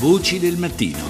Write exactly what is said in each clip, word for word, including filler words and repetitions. Voci del mattino.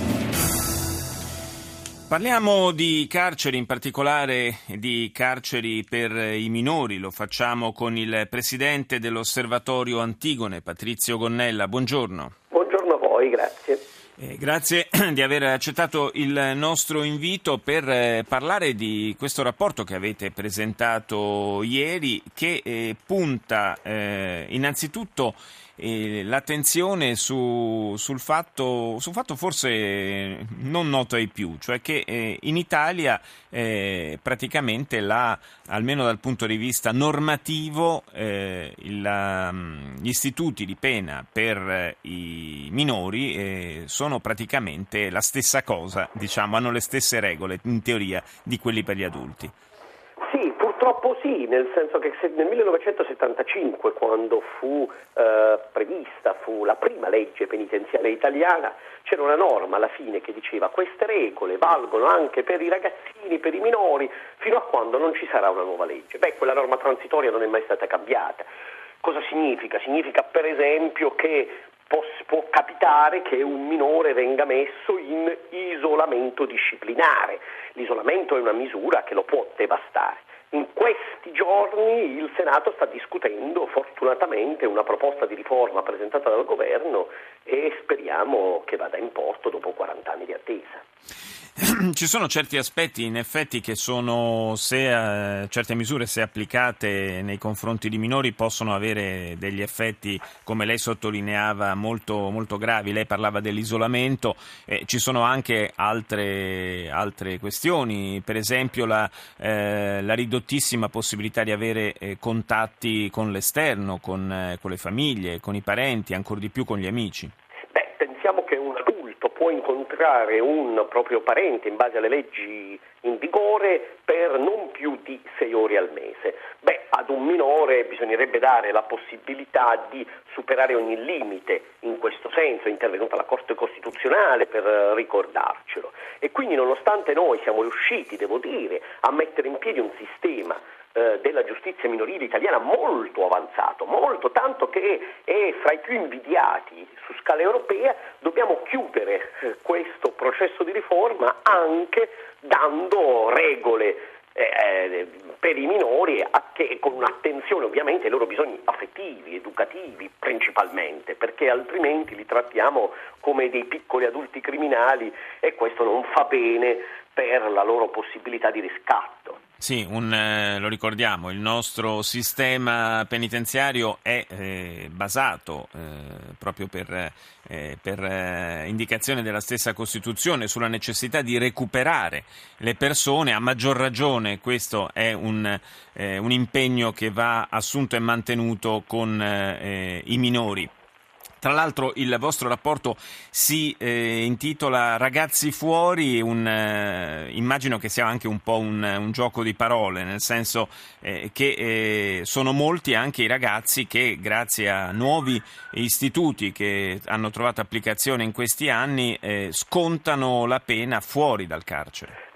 Parliamo di carceri, in particolare di carceri per i minori. Lo facciamo con il presidente dell'Osservatorio Antigone, Patrizio Gonnella. Buongiorno. Buongiorno a voi, grazie. Eh, grazie di aver accettato il nostro invito per parlare di questo rapporto che avete presentato ieri, che eh, punta eh, innanzitutto E l'attenzione su, sul fatto, sul fatto forse non noto ai più, cioè che eh, in Italia eh, praticamente la, almeno dal punto di vista normativo eh, la, gli istituti di pena per i minori eh, sono praticamente la stessa cosa, diciamo, hanno le stesse regole in teoria di quelli per gli adulti. Purtroppo sì, nel senso che nel millenovecentosettantacinque, quando fu eh, prevista, fu la prima legge penitenziaria italiana, c'era una norma alla fine che diceva: queste regole valgono anche per i ragazzini, per i minori, fino a quando non ci sarà una nuova legge. Beh, quella norma transitoria non è mai stata cambiata. Cosa significa? Significa per esempio che può, può capitare che un minore venga messo in isolamento disciplinare. L'isolamento è una misura che lo può devastare. In questi giorni il Senato sta discutendo fortunatamente una proposta di riforma presentata dal governo e speriamo che vada in porto dopo quaranta anni di attesa. Ci sono certi aspetti in effetti che sono, se eh, certe misure se applicate nei confronti di minori possono avere degli effetti, come lei sottolineava, molto, molto gravi. Lei parlava dell'isolamento, eh, ci sono anche altre, altre questioni, per esempio la, eh, la riduzione dottissima possibilità di avere eh, contatti con l'esterno, con, eh, con le famiglie, con i parenti, ancora di più con gli amici. Beh, pensiamo che un adulto può incontrare un proprio parente in base alle leggi in vigore per non più di sei ore al mese. Beh, ad un minore bisognerebbe dare la possibilità di superare ogni limite. In questo senso è intervenuta la Corte Costituzionale per ricordarcelo, e quindi nonostante noi siamo riusciti, devo dire, a mettere in piedi un sistema eh, della giustizia minorile italiana molto avanzato, molto, tanto che è fra i più invidiati su scala europea, dobbiamo chiudere eh, questo processo di riforma anche dando regole Eh, per i minori, a che, con un'attenzione ovviamente ai loro bisogni affettivi, educativi principalmente, perché altrimenti li trattiamo come dei piccoli adulti criminali e questo non fa bene per la loro possibilità di riscatto. Sì, un, eh, lo ricordiamo, il nostro sistema penitenziario è eh, basato eh, proprio per, eh, per eh, indicazione della stessa Costituzione sulla necessità di recuperare le persone. A maggior ragione questo è un, eh, un impegno che va assunto e mantenuto con eh, i minori. Tra l'altro il vostro rapporto si eh, intitola Ragazzi fuori, un, eh, immagino che sia anche un po' un, un gioco di parole, nel senso eh, che eh, sono molti anche i ragazzi che, grazie a nuovi istituti che hanno trovato applicazione in questi anni, eh, scontano la pena fuori dal carcere.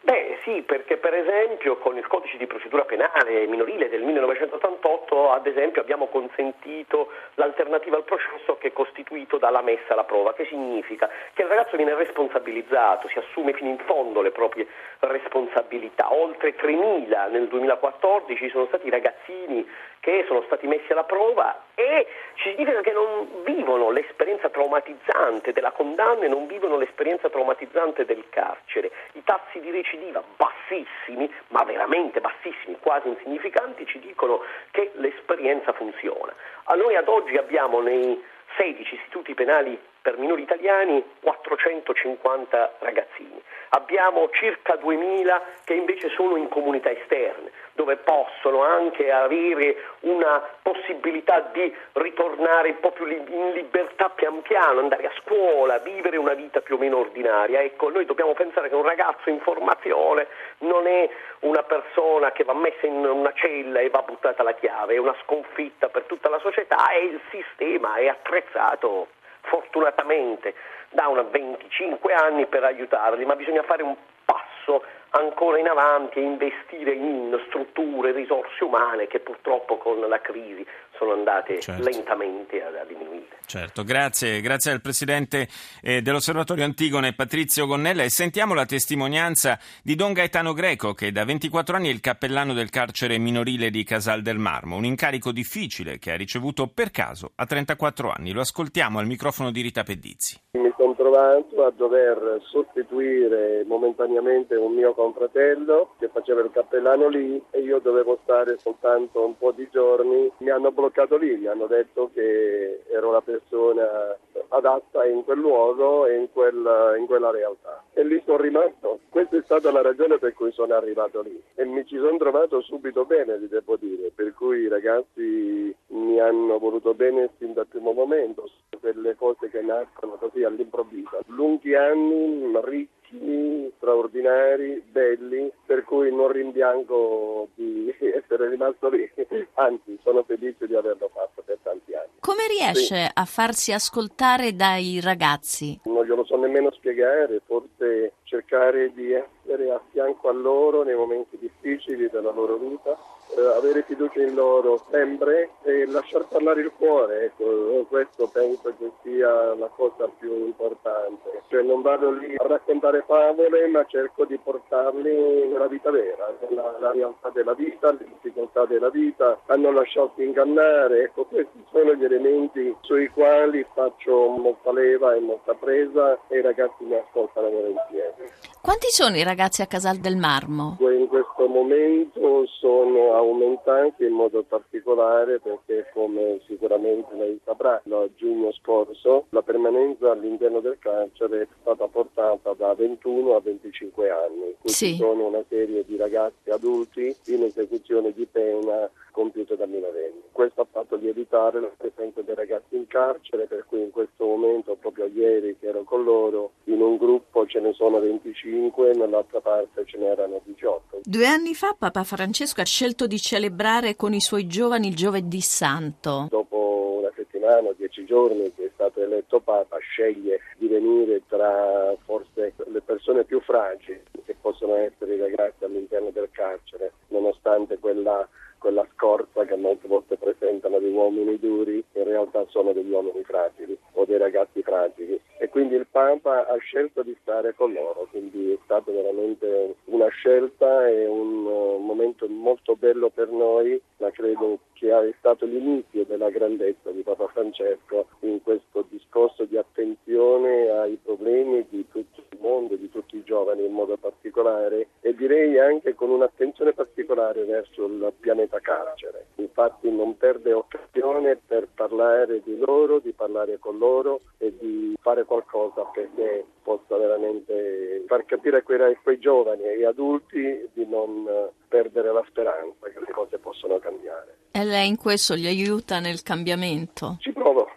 Sì, perché per esempio con il codice di procedura penale minorile del millenovecentottantotto, ad esempio, abbiamo consentito l'alternativa al processo, che è costituito dalla messa alla prova, che significa che il ragazzo viene responsabilizzato, si assume fino in fondo le proprie responsabilità. Oltre tremila nel duemilaquattordici sono stati ragazzini che sono stati messi alla prova, e ci significa che non vivono l'esperienza traumatizzante della condanna e non vivono l'esperienza traumatizzante del carcere. I tassi di recidiva bassissimi, ma veramente bassissimi, quasi insignificanti, ci dicono che l'esperienza funziona. A noi ad oggi abbiamo nei sedici istituti penali per minori italiani quattrocentocinquanta ragazzini. Abbiamo circa duemila che invece sono in comunità esterne, dove possono anche avere una possibilità di ritornare un po' più in libertà pian piano, andare a scuola, vivere una vita più o meno ordinaria. Ecco, noi dobbiamo pensare che un ragazzo in formazione non è una persona che va messa in una cella e va buttata la chiave, è una sconfitta per tutta la società, e il sistema è attrezzato fortunatamente da una venticinque anni per aiutarli, ma bisogna fare un passo ancora in avanti e investire in strutture, risorse umane che purtroppo con la crisi sono andate certo. lentamente a, a diminuire. Certo, grazie, grazie al Presidente eh, dell'Osservatorio Antigone Patrizio Gonnella, e sentiamo la testimonianza di Don Gaetano Greco, che da ventiquattro anni è il cappellano del carcere minorile di Casal del Marmo, un incarico difficile che ha ricevuto per caso a trentaquattro anni. Lo ascoltiamo al microfono di Rita Pedizzi. Mi sono trovato a dover sostituire momentaneamente un mio confratello che faceva il cappellano lì e io dovevo stare soltanto un po' di giorni. Mi hanno bloccato lì, mi hanno detto che ero una persona adatta in quel luogo e in quella, in quella realtà, e lì sono rimasto. Questa è stata la ragione per cui sono arrivato lì e mi ci sono trovato subito bene, vi devo dire, per cui i ragazzi mi hanno voluto bene sin dal primo momento, per le cose che nascono così all'improvviso. Lunghi anni, ricchi, straordinari, belli, per cui non rimpiango di essere rimasto lì, anzi sono felice di averlo fatto per tanti anni. Come riesce sì. a farsi ascoltare dai ragazzi? Non glielo so nemmeno spiegare, forse cercare di essere a fianco a loro nei momenti difficili della loro vita, eh, avere fiducia in loro sempre e lasciar parlare il cuore, ecco, questo penso che sia la cosa più importante. Cioè non vado lì a raccontare favole, ma cerco di portarli nella vita vera, nella, nella realtà della vita, le difficoltà della vita, a non lasciarsi ingannare. Ecco, questi sono gli elementi sui quali faccio molta leva e molta presa e i ragazzi mi ascoltano volentieri. Quanti sono i ragazzi a Casal del Marmo? In questo momento sono aumentati in modo particolare perché, come sicuramente lei saprà, a giugno scorso la permanenza all'interno del carcere è stata portata da ventuno a venticinque anni, quindi sì. sono una serie di ragazzi adulti in esecuzione di pena compiuta da minorenni. Questo ha fatto lievitare la presenza dei ragazzi in carcere, per cui in questo momento, proprio ieri che ero con loro, in un gruppo ce ne sono venticinque, nell'altra parte ce n'erano diciotto. Due anni fa Papa Francesco ha scelto di celebrare con i suoi giovani il Giovedì Santo. Dopo una settimana o dieci giorni che è stato eletto Papa, sceglie di venire tra forse le persone più fragili che possono essere i ragazzi all'interno del carcere, nonostante quella quella scorza che molte volte presentano degli uomini duri, in realtà sono degli uomini fragili o dei ragazzi fragili, e quindi il Papa ha scelto di stare con loro, quindi è stata veramente una scelta e un momento molto bello per noi, ma credo che è stato l'inizio della grandezza di Papa Francesco in questo discorso di attenzione ai problemi di tutto il mondo, di tutti i giovani in modo particolare, e direi anche con un'attenzione particolare verso il pianeta carcere. Infatti non perde occasione per parlare di loro, di parlare con loro e di fare qualcosa perché possa veramente far capire a quei, quei giovani e adulti di non perdere la speranza che le cose possono cambiare. E lei in questo gli aiuta nel cambiamento? Ci provo.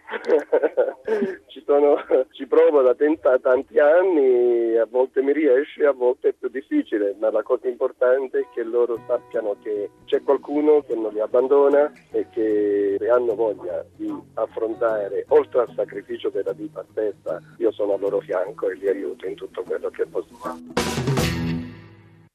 Ci sono, ci provo da tenta, tanti anni, a volte mi riesce, a volte è più difficile, ma la cosa importante è che loro sappiano che c'è qualcuno che non li abbandona e che hanno voglia di affrontare, oltre al sacrificio della vita stessa, io sono al loro fianco e li aiuto in tutto quello che è possibile.